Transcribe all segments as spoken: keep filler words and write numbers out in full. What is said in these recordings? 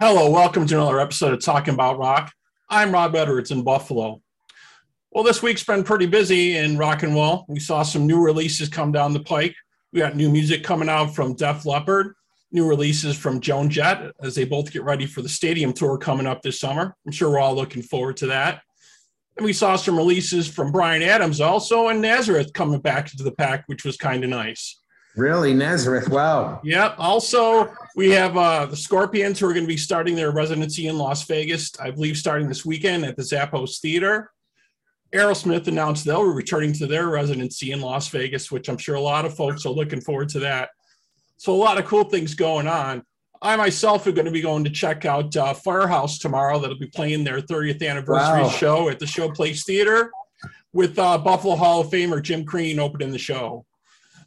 Hello, welcome to another episode of Talking About Rock. I'm Rob Edwards in Buffalo. Well, this week's been pretty busy in rock and roll. We saw some new releases come down the pike. We got new music coming out from Def Leppard, new releases from Joan Jett as they both get ready for the stadium tour coming up this summer. I'm sure we're all looking forward to that. And we saw some releases from Brian Adams also, and Nazareth coming back into the pack, which was kind of nice. Really? Nazareth? Wow. Yep. Also, we have uh, the Scorpions, who are going to be starting their residency in Las Vegas, I believe, starting this weekend at the Zappos Theater. Aerosmith announced they'll be returning to their residency in Las Vegas, which I'm sure a lot of folks are looking forward to that. So a lot of cool things going on. I myself are going to be going to check out uh, Firehouse tomorrow. That'll be playing their thirtieth anniversary wow. show at the Showplace Theater with uh, Buffalo Hall of Famer Jim Crean opening the show.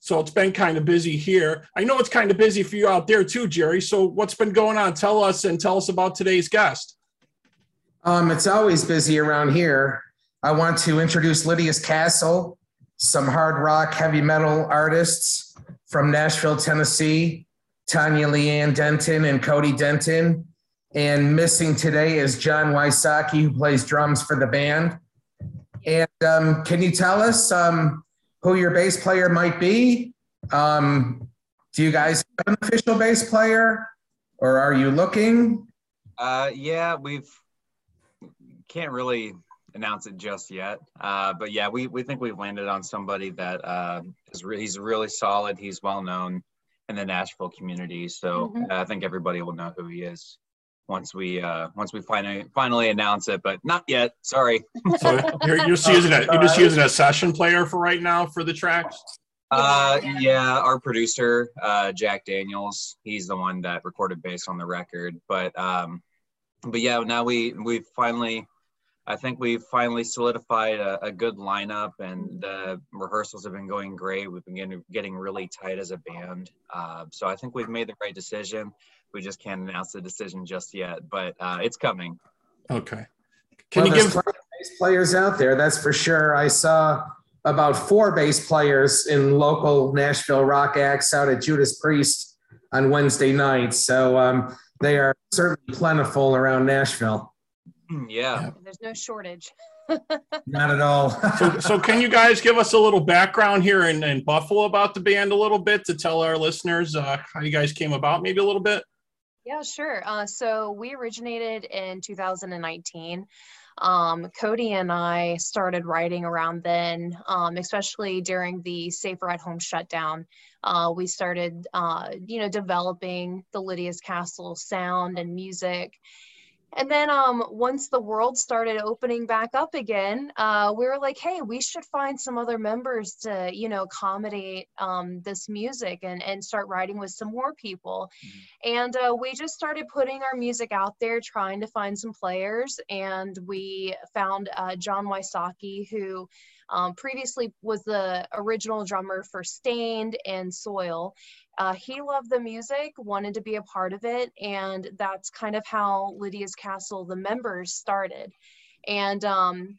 So it's been kind of busy here. I know it's kind of busy for you out there too, Jerry. So what's been going on? Tell us and tell us about today's guest. Um, it's always busy around here. I want to introduce Lydia's Castle, some hard rock, heavy metal artists from Nashville, Tennessee, Tanya Leanne Denton and Cody Denton. And missing today is John Wysocki, who plays drums for the band. And um, can you tell us, um, who your bass player might be? Um, do you guys have an official bass player, or are you looking? Uh, yeah, we've can't really announce it just yet, uh, but yeah, we we think we've landed on somebody that uh, is re- he's really solid. He's well known in the Nashville community, so mm-hmm. I think everybody will know who he is once we uh, once we finally finally announce it, but not yet. Sorry. So you're, you're just using a you're just using a session player for right now for the tracks. Uh, yeah, our producer uh, Jack Daniels, he's the one that recorded bass on the record. But um, but yeah, now we we've finally, I think we've finally solidified a, a good lineup, and the rehearsals have been going great. We've been getting getting really tight as a band, uh, so I think we've made the right decision. We just can't announce the decision just yet, but uh, it's coming. Okay. Can well, you give bass players out there? That's for sure. I saw about four bass players in local Nashville rock acts out at Judas Priest on Wednesday night. So um, they are certainly plentiful around Nashville. Yeah. There's no shortage. Not at all. so, so can you guys give us a little background here in, in Buffalo about the band a little bit, to tell our listeners uh, how you guys came about maybe a little bit? Yeah, sure. Uh, so we originated in two thousand nineteen. Um, Cody and I started writing around then, um, especially during the Safer at Home shutdown. Uh, we started, uh, you know, developing the Lydia's Castle sound and music. And then um, once the world started opening back up again, uh, we were like, hey, we should find some other members to, you know, accommodate um, this music and, and start writing with some more people. Mm-hmm. And uh, we just started putting our music out there, trying to find some players. And we found uh, John Wysocki, who um, previously was the original drummer for Stained and Soil. Uh, he loved the music, wanted to be a part of it, and that's kind of how Lydia's Castle, the members, started. And um,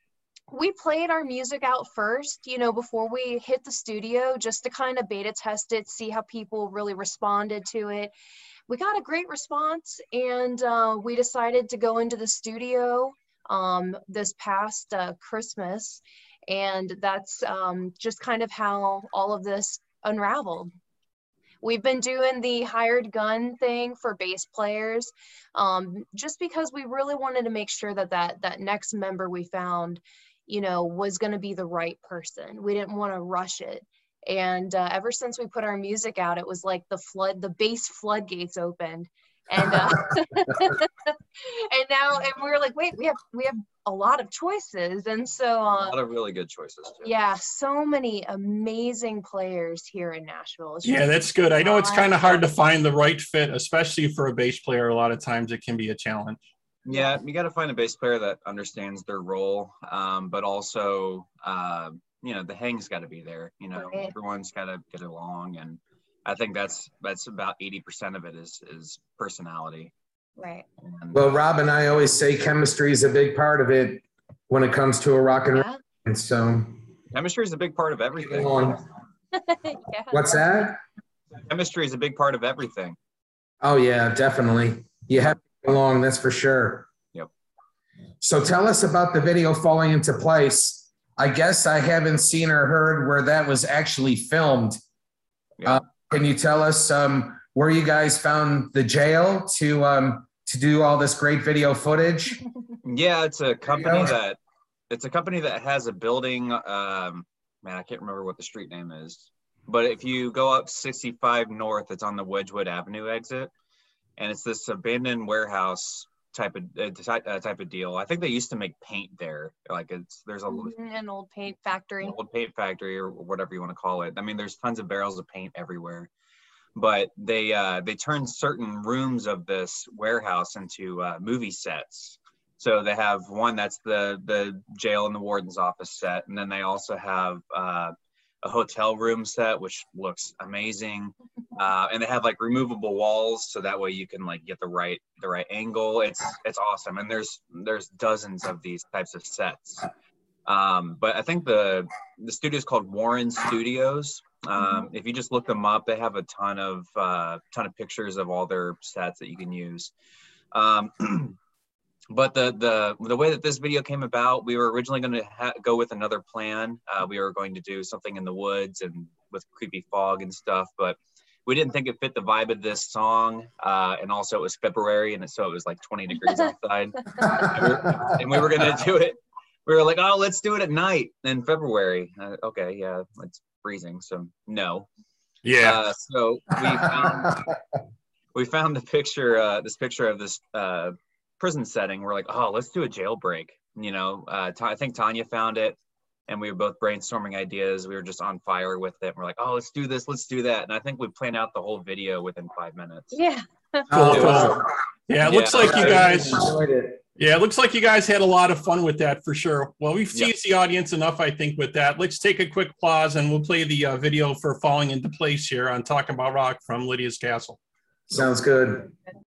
we played our music out first, you know, before we hit the studio, just to kind of beta test it, see how people really responded to it. We got a great response, and uh, we decided to go into the studio um, this past uh, Christmas, and that's um, just kind of how all of this unraveled. We've been doing the hired gun thing for bass players, um, just because we really wanted to make sure that that, that next member we found, you know, was going to be the right person. We didn't want to rush it. And uh, ever since we put our music out, it was like the flood, the bass floodgates opened. And uh, and now, and we were like, wait, we have we have a lot of choices, and so uh, a lot of really good choices too. Yeah, so many amazing players here in Nashville. It's yeah, that's good. I know it's kind of hard to find the right fit, especially for a bass player. A lot of times, it can be a challenge. Yeah, you got to find a bass player that understands their role, um, but also, uh, you know, the hang's got to be there. You know, right. Everyone's got to get along, and I think that's that's about eighty percent of it is is personality. Right. Well, Rob and I always say chemistry is a big part of it when it comes to a rock and roll. And so chemistry is a big part of everything. Yeah. What's that? Chemistry is a big part of everything. Oh yeah, definitely. You have Along, that's for sure. Yep. So tell us about the video Falling Into Place. I guess I haven't seen or heard where that was actually filmed. Yep. Uh, can you tell us um, where you guys found the jail to um, to do all this great video footage? Yeah, it's a company you know? that it's a company that has a building. Um, man, I can't remember what the street name is. But if you go up sixty-five North, it's on the Wedgwood Avenue exit, and it's this abandoned warehouse type of uh, type, uh, type of deal. I think they used to make paint there. Like it's there's a an old paint factory, an old paint factory or whatever you want to call it. I mean, there's tons of barrels of paint everywhere, but they uh, they turned certain rooms of this warehouse into uh, movie sets. So they have one that's the the jail and the warden's office set, and then they also have Uh, a hotel room set, which looks amazing. Uh, and they have like removable walls. So that way you can like get the right, the right angle. It's, it's awesome. And there's, there's dozens of these types of sets. Um, but I think the, the studio is called Warren Studios. Um, if you just look them up, they have a ton of, uh, ton of pictures of all their sets that you can use. Um, But the, the the way that this video came about, we were originally going to ha go with another plan. Uh, we were going to do something in the woods and with creepy fog and stuff, but we didn't think it fit the vibe of this song. Uh, and also it was February, and so it was like twenty degrees outside. And we were, and we were going to do it. We were like, oh, let's do it at night in February. Uh, okay, yeah, it's freezing, so no. Yeah. Uh, so we found, we found the picture, uh, this picture of this uh, prison setting. We're like, oh, let's do a jailbreak, you know. uh I think Tanya found it, and we were both brainstorming ideas. We were just on fire with it. We're like, oh, let's do this, let's do that. And I think we planned out the whole video within five minutes. Yeah. Cool. Cool. Yeah, it looks yeah. like you guys yeah it looks like you guys had a lot of fun with that for sure. Well, we've yep. teased the audience enough, I think, with that. Let's take a quick pause and we'll play the uh, video for Falling Into Place here on Talking About Rock from Lydia's Castle. Sounds good. Love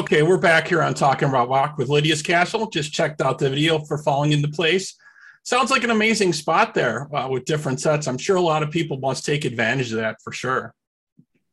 Okay, we're back here on Talking Rock Walk with Lydia's Castle. Just checked out the video for Falling Into Place. Sounds like an amazing spot there uh, with different sets. I'm sure a lot of people must take advantage of that for sure.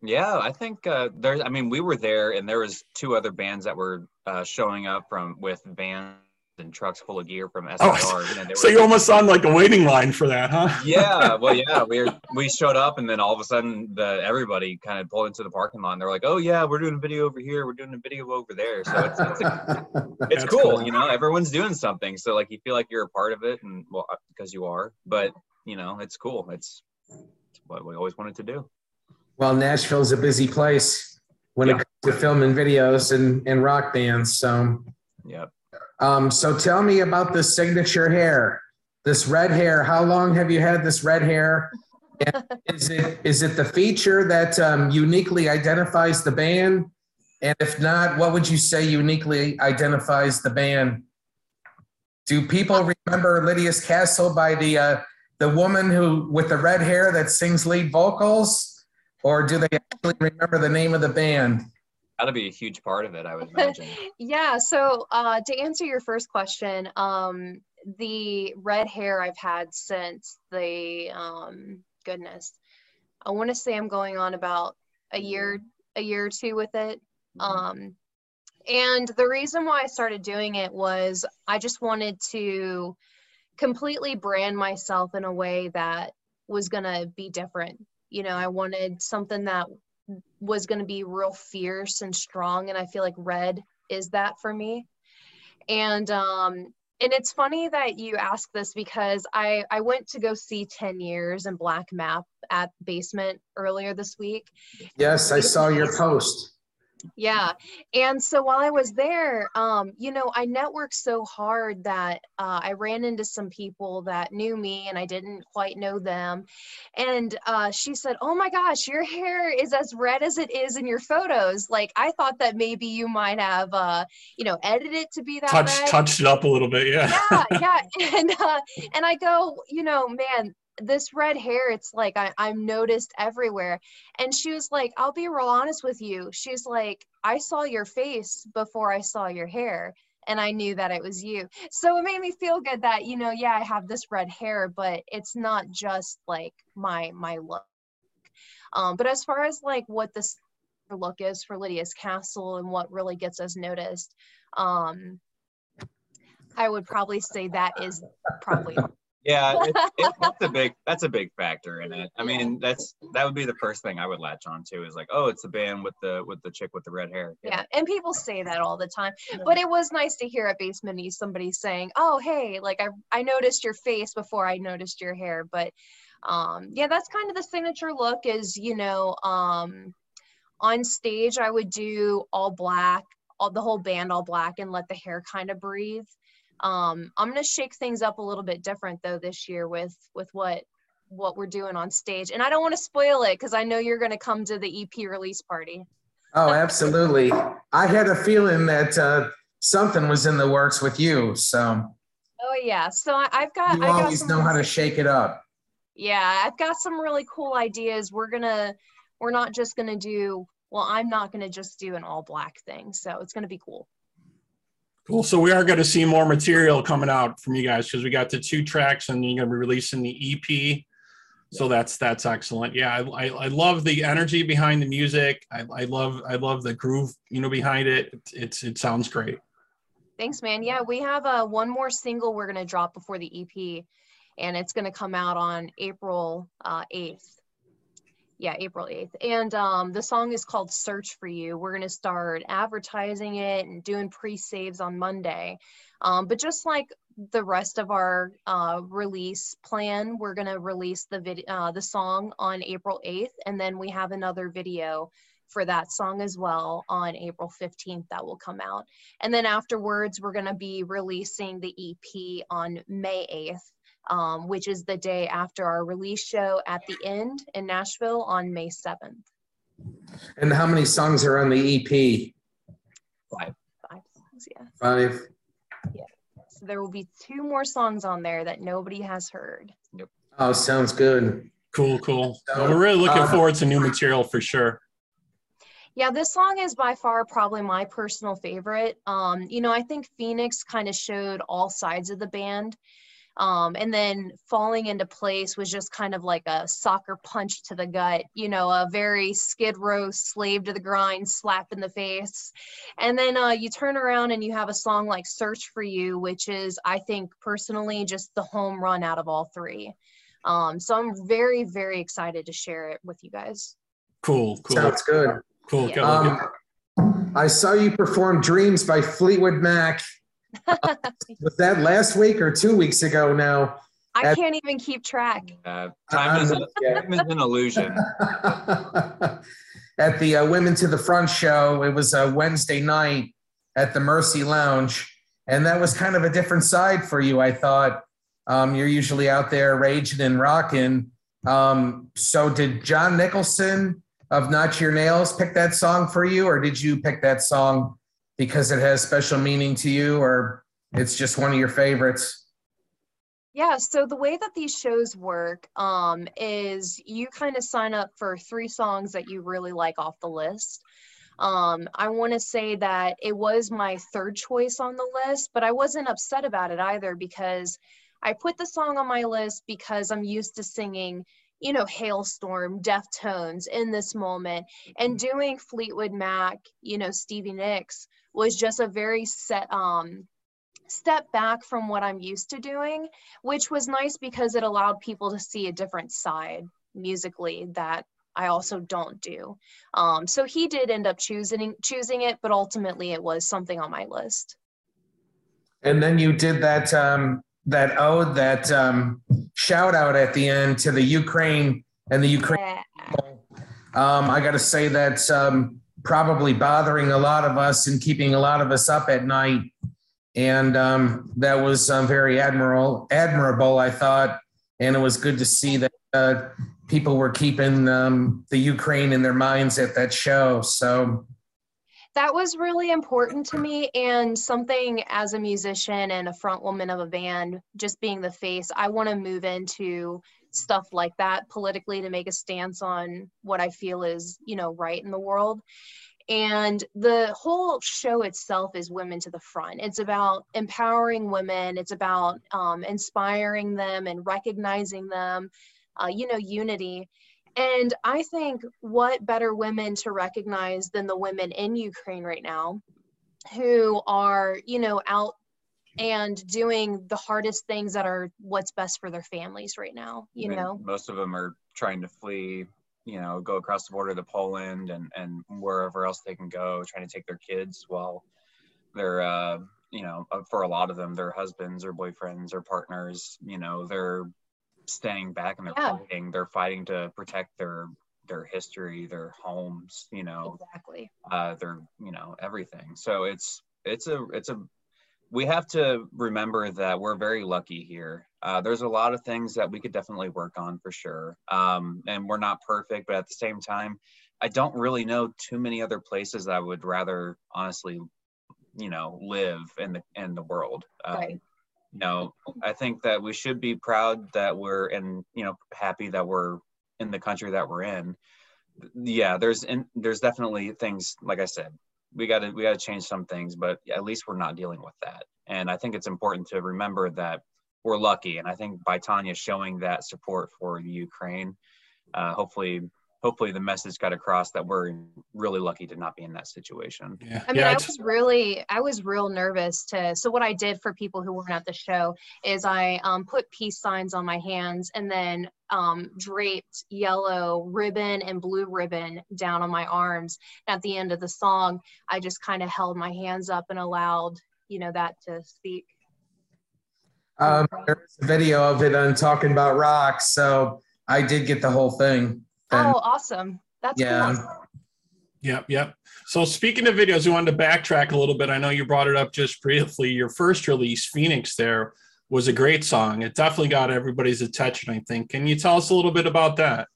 Yeah, I think uh, there's, I mean, we were there and there was two other bands that were uh, showing up from with vans and trucks full of gear from S R. Oh, you know, they so were, you almost on like a waiting line for that, huh? Yeah, well, yeah, we were, we showed up and then all of a sudden the, everybody kind of pulled into the parking lot and they're like, oh yeah, we're doing a video over here, we're doing a video over there. So it's, it's, like, it's cool, cool, you know, everyone's doing something. So like you feel like you're a part of it, and well, because you are, but you know, it's cool. It's, it's what we always wanted to do. Well, Nashville's a busy place when yeah. it comes to film and videos and, and rock bands. So, yep. Um, so tell me about this signature hair, this red hair. How long have you had this red hair? And is it is it the feature that um, uniquely identifies the band? And if not, what would you say uniquely identifies the band? Do people remember Lydia's Castle by the uh, the woman who with the red hair that sings lead vocals? Or do they actually remember the name of the band? That'll be a huge part of it, I would imagine. Yeah, so uh, to answer your first question, um, the red hair I've had since the, um, goodness, I want to say I'm going on about a year, a year or two with it. Mm-hmm. Um, and the reason why I started doing it was I just wanted to completely brand myself in a way that was going to be different. You know, I wanted something that was going to be real fierce and strong. And I feel like red is that for me. And, um, and it's funny that you ask this because I, I went to go see ten years and Black Map at Basement earlier this week. Yes, I saw your post. Yeah. And so while I was there, um, you know, I networked so hard that uh, I ran into some people that knew me and I didn't quite know them. And uh, she said, oh my gosh, your hair is as red as it is in your photos. Like, I thought that maybe you might have, uh, you know, edited it to be that Touch, red. Touched it up a little bit. Yeah. Yeah. Yeah. And, uh, and I go, you know, man, this red hair, it's like I, I'm noticed everywhere. And she was like, I'll be real honest with you. She's like, I saw your face before I saw your hair, and I knew that it was you. So it made me feel good that, you know, yeah, I have this red hair, but it's not just like my my look. Um, but as far as like what this look is for Lydia's Castle and what really gets us noticed, um, I would probably say that is probably... Yeah, it, it, that's a big that's a big factor in it. I mean, that's that would be the first thing I would latch on to is like, oh, it's the band with the with the chick with the red hair. Yeah, yeah, and people say that all the time. But it was nice to hear at Basement East somebody saying, oh, hey, like I I noticed your face before I noticed your hair. But um, yeah, that's kind of the signature look is, you know, um, on stage I would do all black, all the whole band all black, and let the hair kind of breathe. Um, I'm going to shake things up a little bit different though this year with with what what we're doing on stage, and I don't want to spoil it because I know you're going to come to the E P release party. Oh, absolutely! I had a feeling that uh, something was in the works with you. So. Oh yeah, so I, I've got. You I always got some, know how to shake it up. Yeah, I've got some really cool ideas. We're gonna we're not just gonna do well. I'm not gonna just do an all black thing. So it's gonna be cool. Cool. So we are going to see more material coming out from you guys because we got the two tracks and you're going to be releasing the E P. So that's that's excellent. Yeah, I, I, I love the energy behind the music. I, I love I love the groove, you know, behind it. It's it sounds great. Thanks, man. Yeah, we have uh, one more single we're going to drop before the E P, and it's going to come out on April uh, eighth. Yeah, April eighth. And um, the song is called Search for You. We're going to start advertising it and doing pre-saves on Monday. Um, but just like the rest of our uh, release plan, we're going to release the vid uh, the song on April eighth. And then we have another video for that song as well on April fifteenth that will come out. And then afterwards, we're going to be releasing the E P on May eighth. Um, which is the day after our release show at The End in Nashville on May seventh. And how many songs are on the E P? Five. Five songs, yeah. Five. Yeah. So there will be two more songs on there that nobody has heard. Yep. Oh, sounds good. Cool, cool. So, well, we're really looking uh, forward to new material for sure. Yeah, this song is by far probably my personal favorite. Um, you know, I think Phoenix kind of showed all sides of the band. Um, and then Falling Into Place was just kind of like a soccer punch to the gut, you know, a very Skid Row, slave to the grind, slap in the face. And then uh, you turn around and you have a song like Search for You, which is, I think personally, just the home run out of all three. Um, so I'm very, very excited to share it with you guys. Cool, cool. Sounds good. Cool. Yeah. Um, I saw you perform Dreams by Fleetwood Mac. Was that last week or two weeks ago now? I at, can't even keep track. Uh, time, um, is a, yeah. time is an illusion. At the uh, Women to the Front show, it was a Wednesday night at the Mercy Lounge. And that was kind of a different side for you, I thought. Um, you're usually out there raging and rocking. Um, so did John Nicholson of Notch Your Nails pick that song for you, or did you pick that song because it has special meaning to you, or it's just one of your favorites? Yeah, so the way that these shows work um, is you kind of sign up for three songs that you really like off the list. Um, I want to say that it was my third choice on the list, but I wasn't upset about it either, because I put the song on my list because I'm used to singing, you know, Hailstorm, Deftones, In This Moment, and doing Fleetwood Mac, you know, Stevie Nicks was just a very set um, step back from what I'm used to doing, which was nice because it allowed people to see a different side musically that I also don't do. Um, so he did end up choosing choosing it, but ultimately it was something on my list. And then you did that. Um... that ode, that um, shout out at the end to the Ukraine and the Ukraine. Yeah. Um, I got to say that's um, probably bothering a lot of us and keeping a lot of us up at night. And um, that was um, very admirable, admirable, I thought. And it was good to see that uh, people were keeping um, the Ukraine in their minds at that show. So that was really important to me, and something as a musician and a front woman of a band, just being the face, I want to move into stuff like that politically to make a stance on what I feel is, you know, right in the world. And the whole show itself is Women to the Front. It's about empowering women. It's about um, inspiring them and recognizing them, uh, you know, unity. And I think what better women to recognize than the women in Ukraine right now who are, you know, out and doing the hardest things that are what's best for their families right now, you I mean, know? Most of them are trying to flee, you know, go across the border to Poland and, and wherever else they can go, trying to take their kids while they're, uh, you know, for a lot of them, their husbands or boyfriends or partners, you know, they're standing back and they're yeah. fighting. They're fighting to protect their their history, their homes, you know, exactly. Uh, their you know everything. So it's it's a it's a we have to remember that we're very lucky here. Uh, there's a lot of things that we could definitely work on for sure, um, and we're not perfect. But at the same time, I don't really know too many other places that I would rather honestly, you know, live in the in the world. Um, right. No, I think that we should be proud that we're in, you know, happy that we're in the country that we're in. Yeah, there's and there's definitely things, like I said, we gotta we gotta change some things, but at least we're not dealing with that. And I think it's important to remember that we're lucky. And I think by Tanya showing that support for the Ukraine, uh, hopefully. Hopefully the message got across that we're really lucky to not be in that situation. Yeah. I mean, yeah, I was really, I was real nervous to, so what I did for people who weren't at the show is I um, put peace signs on my hands and then um, draped yellow ribbon and blue ribbon down on my arms. And at the end of the song, I just kind of held my hands up and allowed, you know, that to speak. Um, there's a video of it on Talking About Rock. So I did get the whole thing. Oh, awesome. That's yeah. cool. Yep, yep. So speaking of videos, we wanted to backtrack a little bit. I know you brought it up just briefly. Your first release, Phoenix, there was a great song. It definitely got everybody's attention, I think. Can you tell us a little bit about that?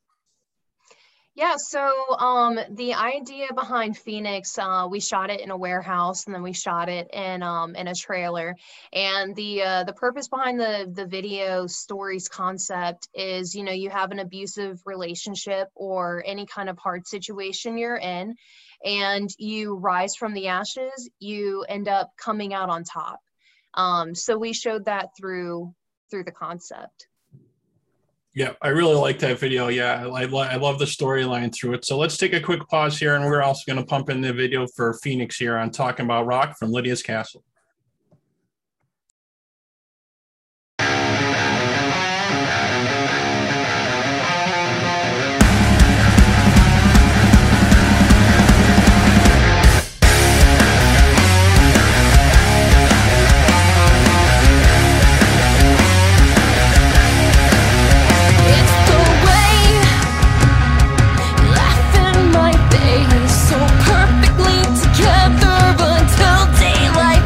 Yeah, so um, the idea behind Phoenix, uh, we shot it in a warehouse, and then we shot it in um, in a trailer. And the uh, the purpose behind the the video stories concept is, you know, you have an abusive relationship or any kind of hard situation you're in, and you rise from the ashes. You end up coming out on top. Um, so we showed that through through the concept. Yeah, I really like that video. Yeah, I, I love the storyline through it. So let's take a quick pause here, and we're also going to pump in the video for Phoenix here on Talking About Rock from Lydia's Castle. Together until daylight.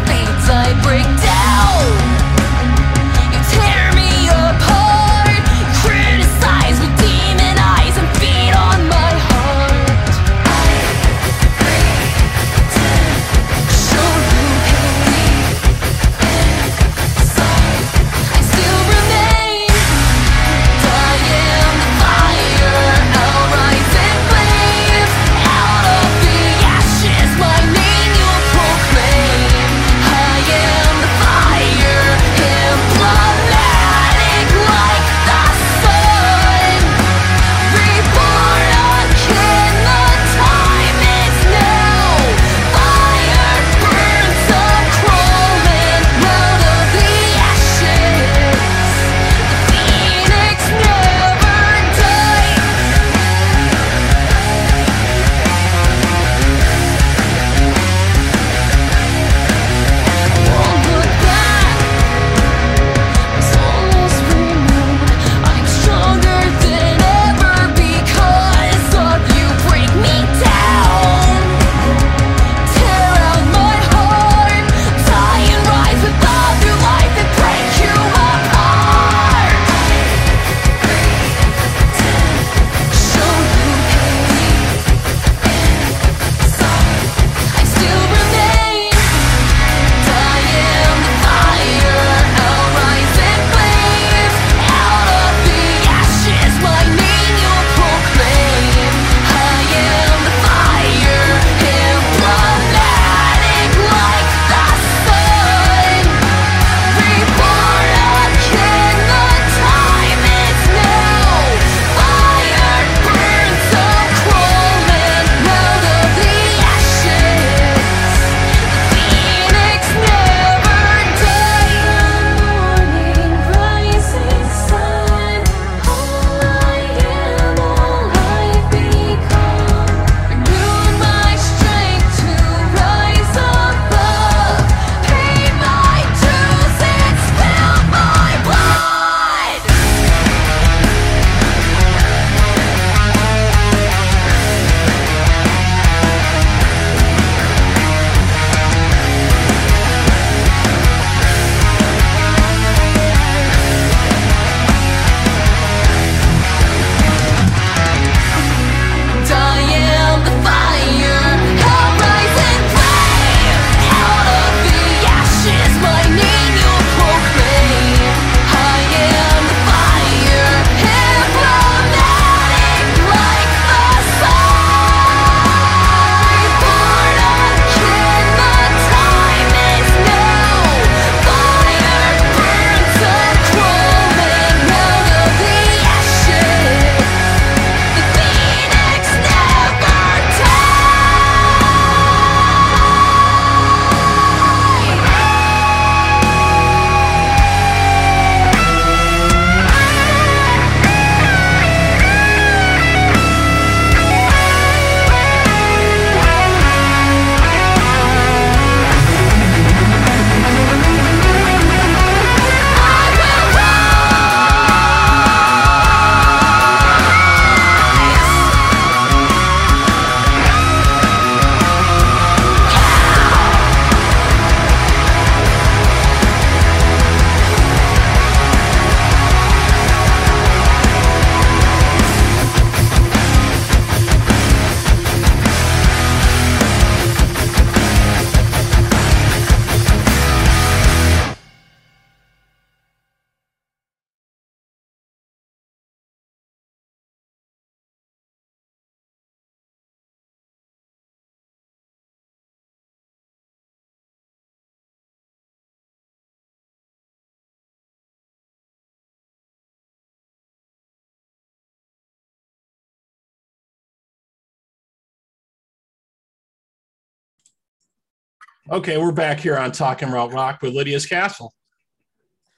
Okay, we're back here on Talking About Rock with Lydia's Castle.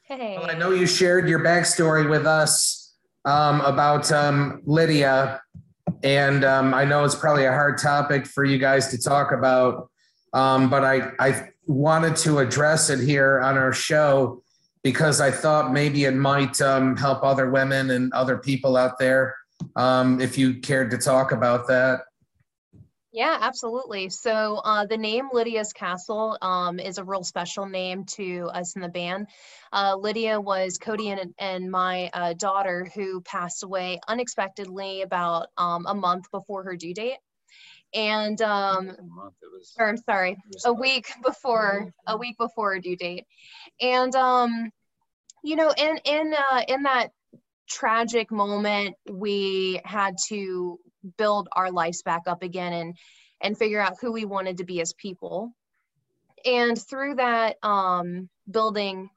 Hey. Well, I know you shared your backstory with us um, about um, Lydia, and um, I know it's probably a hard topic for you guys to talk about, um, but I, I wanted to address it here on our show because I thought maybe it might um, help other women and other people out there, um, if you cared to talk about that. Yeah, absolutely. So uh, the name Lydia's Castle um, is a real special name to us in the band. Uh, Lydia was Cody and, and my uh, daughter, who passed away unexpectedly about um, a month before her due date. And um, a month, it was, or I'm sorry, a week before a week before her due date. And um, you know, in in uh, in that tragic moment, we had to build our lives back up again and and figure out who we wanted to be as people. And through that um, building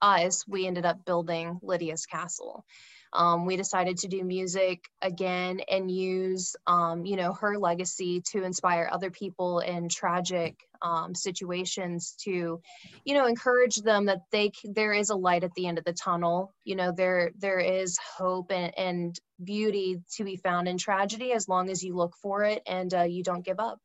us, we ended up building Lydia's Castle. Um, we decided to do music again and use, um, you know, her legacy to inspire other people in tragic um, situations to, you know, encourage them that they there is a light at the end of the tunnel. You know, there there is hope and, and beauty to be found in tragedy as long as you look for it and uh, you don't give up.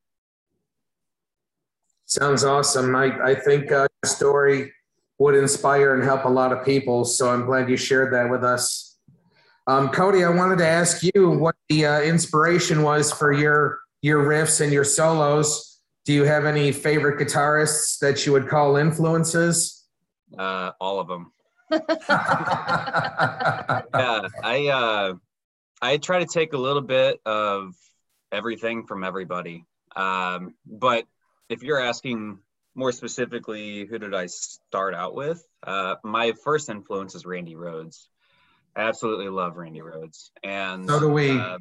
Sounds awesome. I, I think uh, your story would inspire and help a lot of people. So I'm glad you shared that with us. Um, Cody, I wanted to ask you what the uh, inspiration was for your your riffs and your solos. Do you have any favorite guitarists that you would call influences? Uh, all of them. Yeah, I uh, I try to take a little bit of everything from everybody. Um, but if you're asking more specifically, who did I start out with? Uh, my first influence is Randy Rhoads. I absolutely love Randy Rhoads, and so do we. Uh,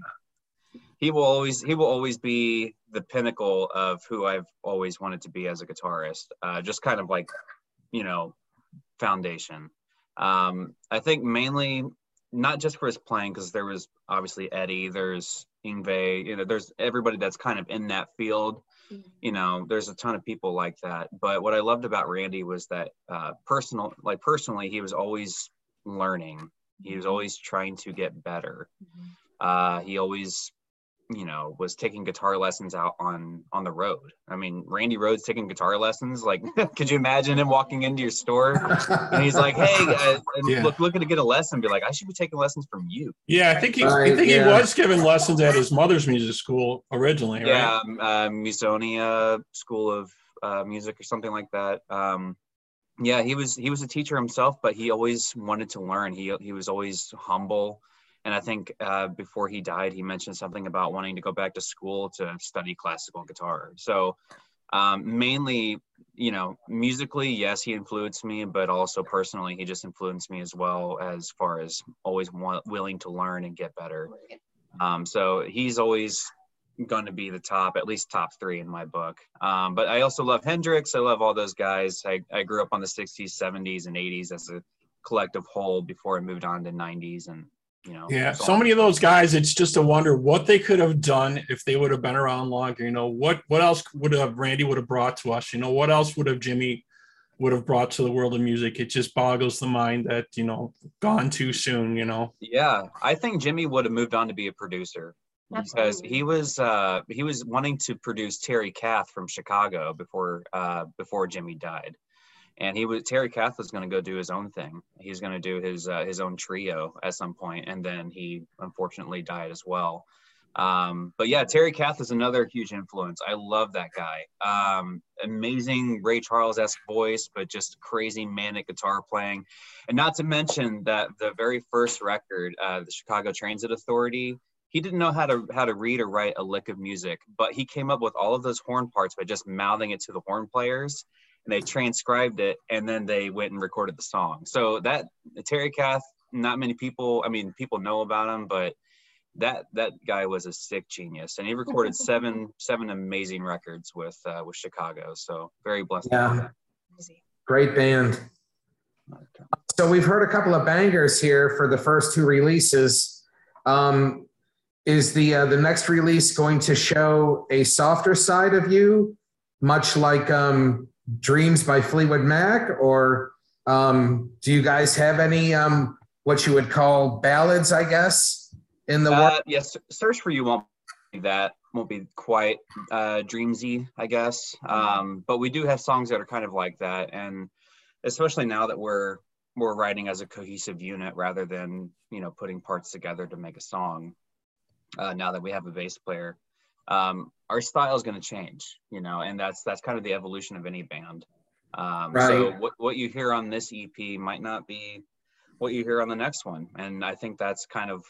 he will always he will always be the pinnacle of who I've always wanted to be as a guitarist. Uh, just kind of like, you know, foundation. Um, I think mainly not just for his playing, because there was obviously Eddie, there's Yngwie, you know, there's everybody that's kind of in that field. Mm-hmm. You know, there's a ton of people like that. But what I loved about Randy was that uh, personal, like personally, he was always learning. He was always trying to get better. Mm-hmm. Uh, he always, you know, was taking guitar lessons out on, on the road. I mean, Randy Rhoads taking guitar lessons, like, could you imagine him walking into your store and he's like, hey, uh, yeah. look, looking to get a lesson, be like, I should be taking lessons from you. Yeah, I think he, right, I think yeah. he was giving lessons at his mother's music school originally, yeah, right? Yeah, uh, Musonia School of uh, Music or something like that. Um, Yeah, he was he was a teacher himself, but he always wanted to learn. He he was always humble, and I think uh, before he died, he mentioned something about wanting to go back to school to study classical guitar. So um, mainly, you know, musically, yes, he influenced me, but also personally, he just influenced me as well, as far as always want, willing to learn and get better. Um, so he's always going to be the top, at least top three in my book. Um, but I also love Hendrix. I love all those guys. I, I grew up on the sixties, seventies, and eighties as a collective whole before I moved on to nineties. And, you know. Yeah, so many of those guys, it's just a wonder what they could have done if they would have been around longer. You know, what what else would have Randy would have brought to us? You know, what else would have Jimmy would have brought to the world of music? It just boggles the mind that, you know, gone too soon, you know. Yeah, I think Jimmy would have moved on to be a producer. Because he was uh, he was wanting to produce Terry Kath from Chicago before uh, before Jimmy died, and he was Terry Kath was going to go do his own thing. He's going to do his uh, his own trio at some point, and then he unfortunately died as well. Um, but yeah, Terry Kath is another huge influence. I love that guy. Um, amazing Ray Charles-esque voice, but just crazy manic guitar playing, and not to mention that the very first record, uh, the Chicago Transit Authority. He didn't know how to how to read or write a lick of music, but he came up with all of those horn parts by just mouthing it to the horn players, and they transcribed it, and then they went and recorded the song. So that Terry Kath, not many people, I mean, people know about him, but that that guy was a sick genius, and he recorded seven seven amazing records with uh, with Chicago. So very blessed. Yeah, great band. So we've heard a couple of bangers here for the first two releases. Um, Is the uh, the next release going to show a softer side of you, much like um, Dreams by Fleetwood Mac, or um, do you guys have any um, what you would call ballads, I guess, in the uh, world? Yes, Search For You won't be that, won't be quite uh, dreamsy, I guess. Um, but we do have songs that are kind of like that, and especially now that we're we're writing as a cohesive unit rather than, you know, putting parts together to make a song. Uh, now that we have a bass player, um, our style is going to change, you know, and that's that's kind of the evolution of any band. Um, right. So what, what you hear on this E P might not be what you hear on the next one. And I think that's kind of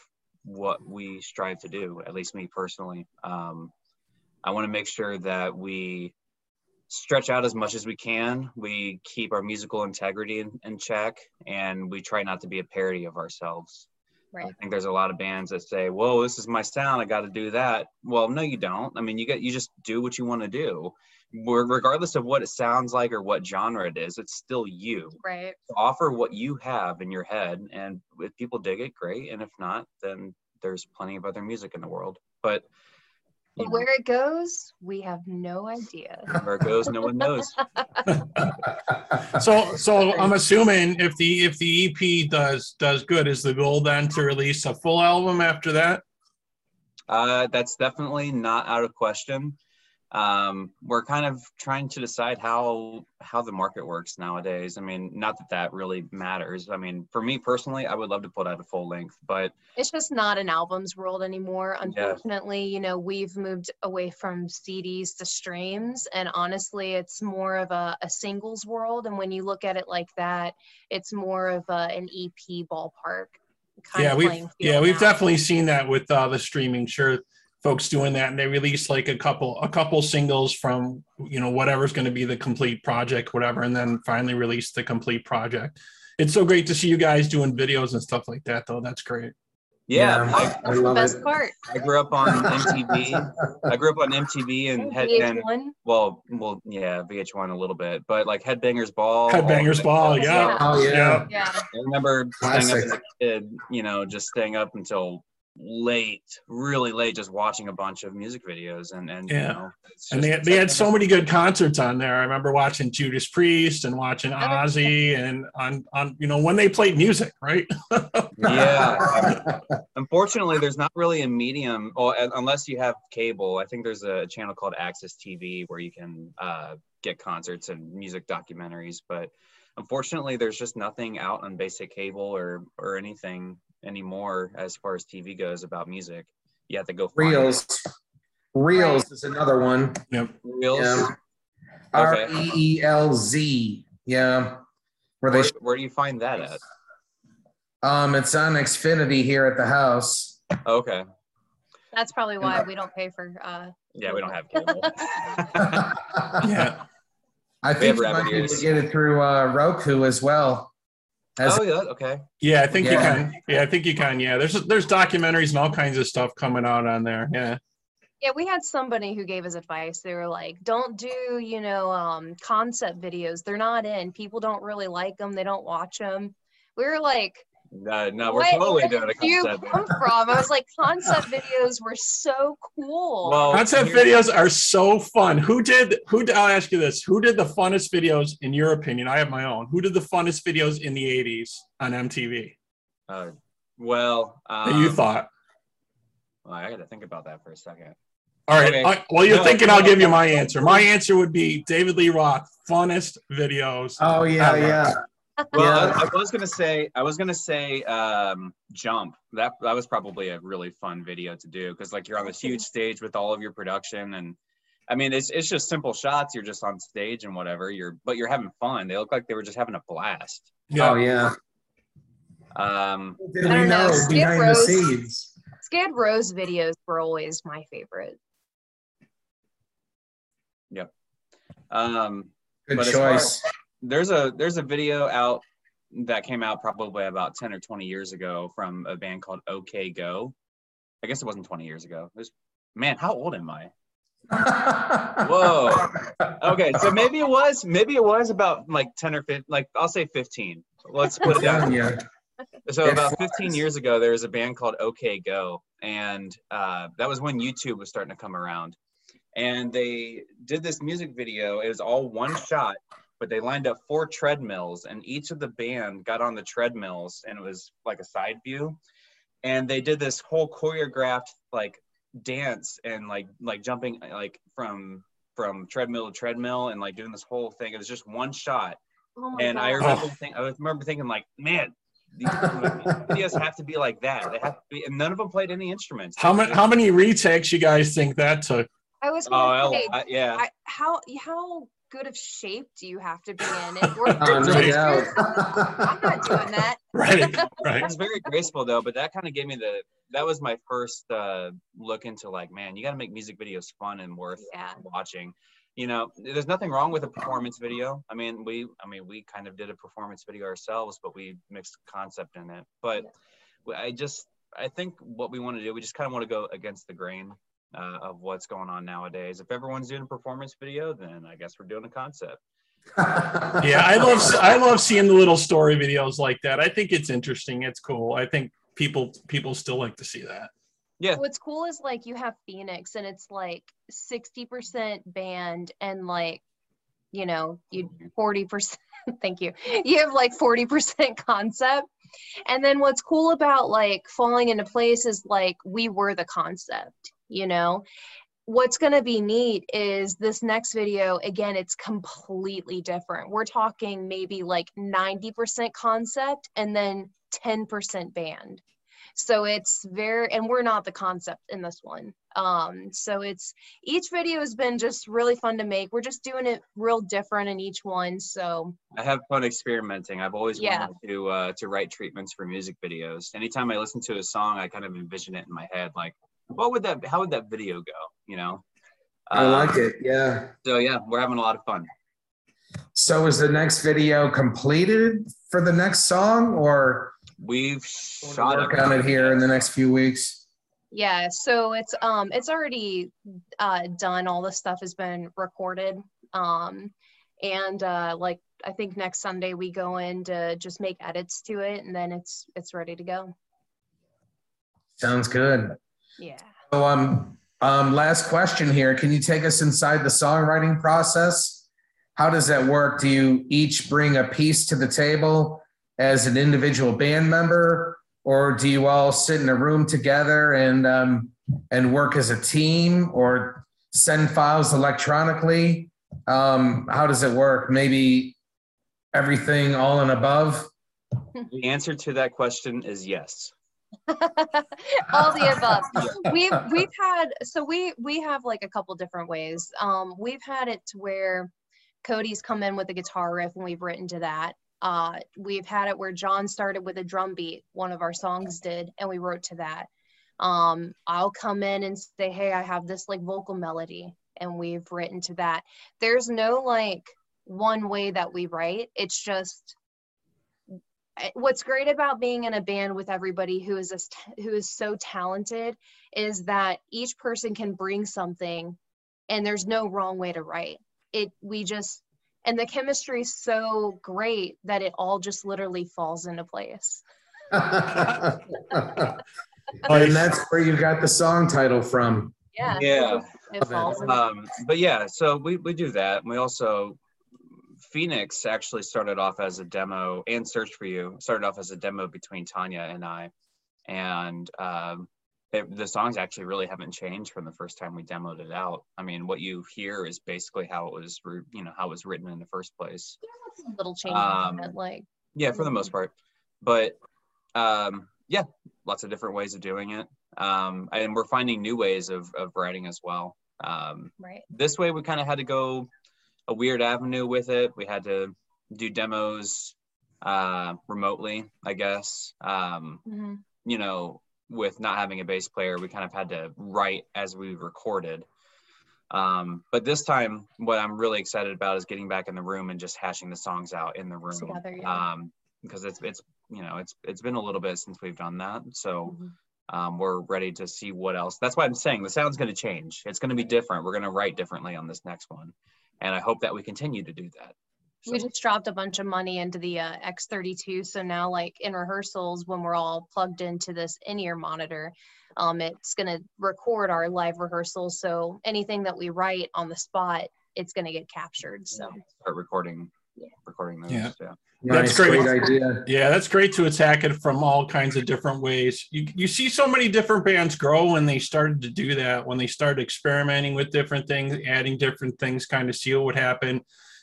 what we strive to do, at least me personally. Um, I want to make sure that we stretch out as much as we can. We keep our musical integrity in, in check, and we try not to be a parody of ourselves. Right. I think there's a lot of bands that say, "Whoa, this is my sound. I got to do that." Well, no, you don't. I mean, you get you just do what you want to do, We're, regardless of what it sounds like or what genre it is. It's still you. Right. So offer what you have in your head, and if people dig it, great. And if not, then there's plenty of other music in the world. But you know, where it goes, we have no idea. Where it goes, no one knows. So, so I'm assuming if the if the E P does does good, is the goal then to release a full album after that? Uh, that's definitely not out of question. Um, we're kind of trying to decide how how the market works nowadays. I mean, not that that really matters. I mean, for me personally, I would love to put out a full length, but it's just not an album's world anymore. Unfortunately, yeah. You know, we've moved away from C Ds to streams, and honestly, it's more of a, a singles world. And when you look at it like that, it's more of a, an E P ballpark. Kind yeah, of we've yeah now. We've definitely seen that with uh, the streaming. Sure. Folks doing that, and they release like a couple a couple singles from, you know, whatever's going to be the complete project, whatever, and then finally release the complete project. It's so great to see you guys doing videos and stuff like that, though. That's great. Yeah, yeah. I, that's I the best it. part. I grew up on M T V. I grew up on M T V and head V H one. And, well, well, yeah, V H one a little bit, but like Headbangers Ball. Headbangers Ball, yeah. yeah. Oh yeah. yeah. I remember staying up as a kid, you know, just staying up until late, really late, just watching a bunch of music videos, and and yeah, you know, just, and they, they had so many good concerts on there. I remember watching Judas Priest and watching Ozzy, and on on you know, when they played music, right? Yeah. Unfortunately, there's not really a medium, or well, unless you have cable. I think there's a channel called Access T V where you can uh, get concerts and music documentaries, but unfortunately, there's just nothing out on basic cable or or anything anymore as far as T V goes about music. You have to go find reels it. reels right. is another one. Yep. Reels. Yeah. Okay. R E E L Z. Yeah. Where, where, they where do you find that at? Um it's on Xfinity here at the house. Okay. That's probably why we don't pay for uh yeah, we don't have cable. Yeah. I think you might need to get it through uh Roku as well. As oh yeah, okay. Yeah, I think yeah. you can. Yeah, I think you can. Yeah, there's there's documentaries and all kinds of stuff coming out on there. Yeah. Yeah, we had somebody who gave us advice. They were like, "Don't do, you know, um, concept videos. They're not in. People don't really like them. They don't watch them." We were like, "No, no, we're totally doing a concept." Where did you come from? I was like, "Concept videos were so cool." Well, concept videos are so fun. Who did? Who? I'll ask you this: who did the funnest videos in your opinion? I have my own. Who did the funnest videos in the eighties on M T V? Uh, well, um, that you thought. Well, I got to think about that for a second. All right. Okay. I, while you're no, thinking, no, I'll no, give no, you my no. answer. My answer would be David Lee Roth. Funnest videos. Oh yeah, ever. yeah. Well, yeah. I, I was gonna say, I was gonna say, um, Jump. That that was probably a really fun video to do, because like you're on this huge stage with all of your production, and I mean, it's it's just simple shots. You're just on stage and whatever. You're but you're having fun. They look like they were just having a blast. Yeah. Oh yeah. Um, did we know, know behind Rose, the scenes? Skid Row's videos were always my favorite. Yep. Um, Good choice. There's a there's a video out that came out probably about ten or twenty years ago from a band called OK Go. I guess it wasn't twenty years ago. It was, man, how old am I? Whoa. Okay, so maybe it was maybe it was about like ten or fifteen, like I'll say fifteen. Let's put it down here. So about fifteen years ago, there was a band called OK Go, and uh, that was when YouTube was starting to come around. and they did this music video. It was all one shot, but they lined up four treadmills, and each of the band got on the treadmills, and it was like a side view. And they did this whole choreographed like dance and like like jumping like from from treadmill to treadmill and like doing this whole thing. It was just one shot. Oh my and God. I remember oh. think, I remember thinking like, man, these videos have to be like that. They have to be, and none of them played any instruments. How many how many retakes you guys think that took? I was gonna oh, say, I, yeah. I, how how good of shape do you have to be in? It? Or, oh, no doubt. I'm not doing that. Right, right. It was very graceful though, but that kind of gave me the. That was my first uh, look into like, man, you got to make music videos fun and worth yeah. watching. You know, there's nothing wrong with a performance video. I mean, we, I mean, we kind of did a performance video ourselves, but we mixed concept in it. But yeah. I just, I think what we want to do, we just kind of want to go against the grain uh, of what's going on nowadays. If everyone's doing a performance video, then I guess we're doing a concept. Yeah, I love, I love seeing the little story videos like that. I think it's interesting. It's cool. I think people, people still like to see that. Yeah. What's cool is like you have Phoenix and it's like sixty percent band and like, you know, you forty percent, thank you. You have like forty percent concept. And then what's cool about like falling into place is like we were the concept, you know. What's going to be neat is this next video, again, it's completely different. We're talking maybe like ninety percent concept and then ten percent band. So it's very, and we're not the concept in this one. Um, so it's, each video has been just really fun to make. We're just doing it real different in each one, so. I have fun experimenting. I've always yeah. wanted to uh, to write treatments for music videos. Anytime I listen to a song, I kind of envision it in my head, like, what would that, how would that video go, you know? I um, like it, yeah. So yeah, we're having a lot of fun. So is the next video completed for the next song, or? We've shot work on it here in the next few weeks. Yeah, so it's um it's already uh done. All the stuff has been recorded. Um and uh like I think next Sunday we go in to just make edits to it, and then it's it's ready to go. Sounds good. Yeah. So um um last question here. Can you take us inside the songwriting process? How does that work? Do you each bring a piece to the table as an individual band member, or do you all sit in a room together and um, and work as a team, or send files electronically? Um, how does it work? Maybe everything all and above? The answer to that question is yes. All the above. We've we've had so we we have like a couple different ways. Um, we've had it to where Cody's come in with a guitar riff and we've written to that. Uh, we've had it where John started with a drum beat, one of our songs did, and we wrote to that. Um, I'll come in and say, hey, I have this like vocal melody, and we've written to that. There's no like one way that we write. It's just, what's great about being in a band with everybody who is, a, who is so talented is that each person can bring something, and there's no wrong way to write. It, we just, and the chemistry is so great that it all just literally falls into place. And that's where you got the song title from. Yeah. Yeah. It falls into um, but yeah, so we, we do that. And we also, Phoenix actually started off as a demo, and Search For You started off as a demo between Tanya and I. And um, it, the songs actually really haven't changed from the first time we demoed it out. I mean, what you hear is basically how it was, you know, how it was written in the first place. Yeah, little changes, um, like yeah, for the most part. But um, yeah, lots of different ways of doing it, um, and we're finding new ways of of writing as well. Um, right. This way, we kind of had to go a weird avenue with it. We had to do demos uh, remotely, I guess. Um, mm-hmm. You know. With not having a bass player, we kind of had to write as we recorded. Um, but this time, what I'm really excited about is getting back in the room and just hashing the songs out in the room. Together, yeah. Um, because it's, it's, you know, it's, it's been a little bit since we've done that. So mm-hmm. um, we're ready to see what else. That's why I'm saying the sound's going to change. It's going to be different. We're going to write differently on this next one. And I hope that we continue to do that. So. We just dropped a bunch of money into the uh, X thirty-two, so now like in rehearsals when we're all plugged into this in-ear monitor, Um, it's going to record our live rehearsals, so anything that we write on the spot, it's going to get captured. So start recording, yeah. recording those. Yeah, yeah. Nice, that's great. great idea. Yeah, that's great to attack it from all kinds of different ways. You you see so many different bands grow when they started to do that. When they started experimenting with different things, adding different things, kind of see what would happen.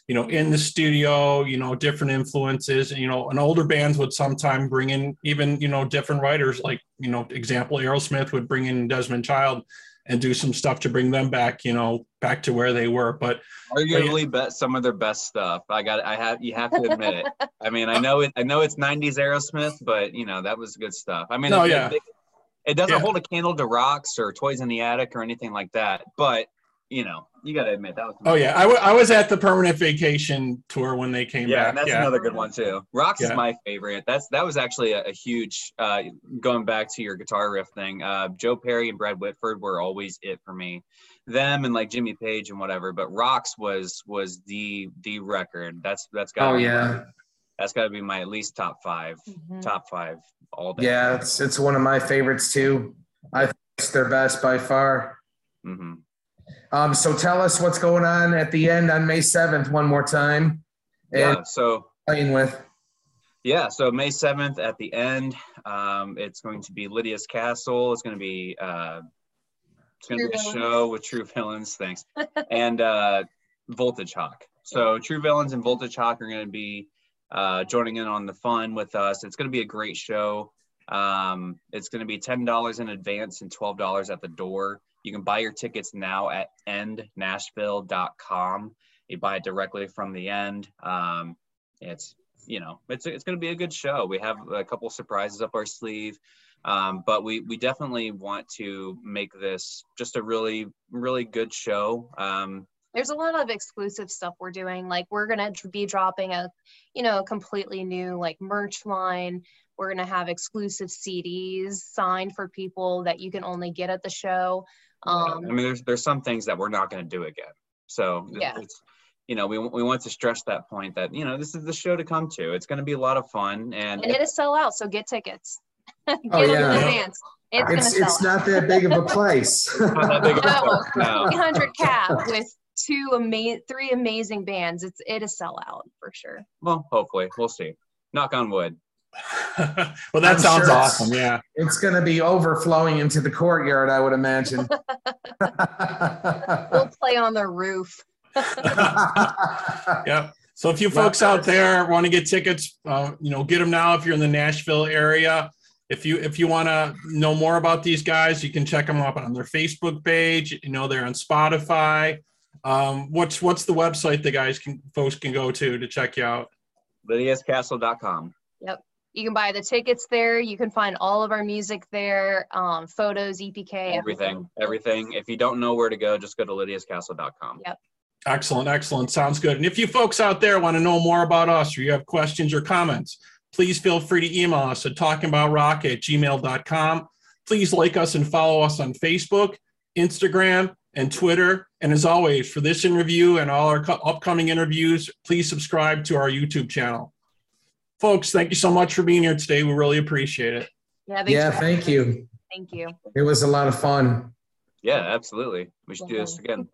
You know, in the studio, you know, different influences, you know, and older bands would sometimes bring in even, you know, different writers, like, you know, example, Aerosmith would bring in Desmond Child and do some stuff to bring them back, you know, back to where they were. But arguably, but, bet some of their best stuff. I got, I have, you have to admit it. I mean, I know it, I know it's nineties Aerosmith, but you know, that was good stuff. I mean, no, it, yeah. it, it doesn't yeah. hold a candle to Rocks or Toys in the Attic or anything like that, but you know, you got to admit that was. Oh yeah, I, w I was at the Permanent Vacation tour when they came yeah, back. And that's yeah, that's another good one too. Rocks yeah. is my favorite. That's that was actually a, a huge. Uh, going back to your guitar riff thing, uh, Joe Perry and Brad Whitford were always it for me. Them and like Jimmy Page and whatever, but Rocks was was the the record. That's that's got. Oh yeah. That's got to be my at least top five, mm-hmm. top five all day. Yeah, it's it's one of my favorites too. I think it's their best by far. Mm-hmm. Um, so tell us what's going on at the End on May seventh one more time. And yeah, so playing with. Yeah, so May seventh at the End. Um, it's going to be Lydia's Castle. It's going to be uh, it's going to be a show with True Villains, thanks, and uh, Voltage Hawk. So True Villains and Voltage Hawk are going to be uh, joining in on the fun with us. It's going to be a great show. Um, it's going to be ten dollars in advance and twelve dollars at the door. You can buy your tickets now at end nashville dot com. You buy it directly from the End. Um, it's, you know, it's, it's going to be a good show. We have a couple surprises up our sleeve, um, but we, we definitely want to make this just a really, really good show. Um, There's a lot of exclusive stuff we're doing. Like we're going to be dropping a, you know, a completely new like merch line. We're going to have exclusive C Ds signed for people that you can only get at the show. Um, I mean, there's, there's some things that we're not going to do again. So, yeah. it's, you know, we, we want to stress that point that, you know, this is the show to come to. It's going to be a lot of fun. And, and it is sell out, so get tickets. get oh, yeah. In advance. It's, it's, sell it's not that big of a place. It's not that big of a place. No. three hundred cap with two ama three amazing bands. It's it is sell out for sure. Well, hopefully. We'll see. Knock on wood. Well, that I'm sounds sure awesome. Yeah, it's going to be overflowing into the courtyard, I would imagine. We'll play on the roof. Yeah. So if you folks out there want to get tickets, uh, you know, get them now if you're in the Nashville area. If you if you want to know more about these guys, you can check them up on their Facebook page. You know, they're on Spotify. Um, what's what's the website the guys can folks can go to to check you out? lydias castle dot com. Yep. You can buy the tickets there. You can find all of our music there, um, photos, E P K. Everything, everything. If you don't know where to go, just go to lydias castle dot com. Yep. Excellent, excellent. Sounds good. And if you folks out there want to know more about us or you have questions or comments, please feel free to email us at talking about rock at gmail dot com. Please like us and follow us on Facebook, Instagram, and Twitter. And as always, for this interview and all our upcoming interviews, please subscribe to our YouTube channel. Folks, thank you so much for being here today. We really appreciate it. Yeah, yeah thank you. Thank you. It was a lot of fun. Yeah, absolutely. We should yeah. do this again.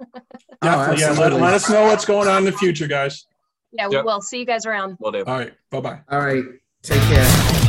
Definitely. Oh, yeah, let, let us know what's going on in the future, guys. Yeah, we yep. will. See you guys around. Will do. All right. Bye-bye. All right. Take care.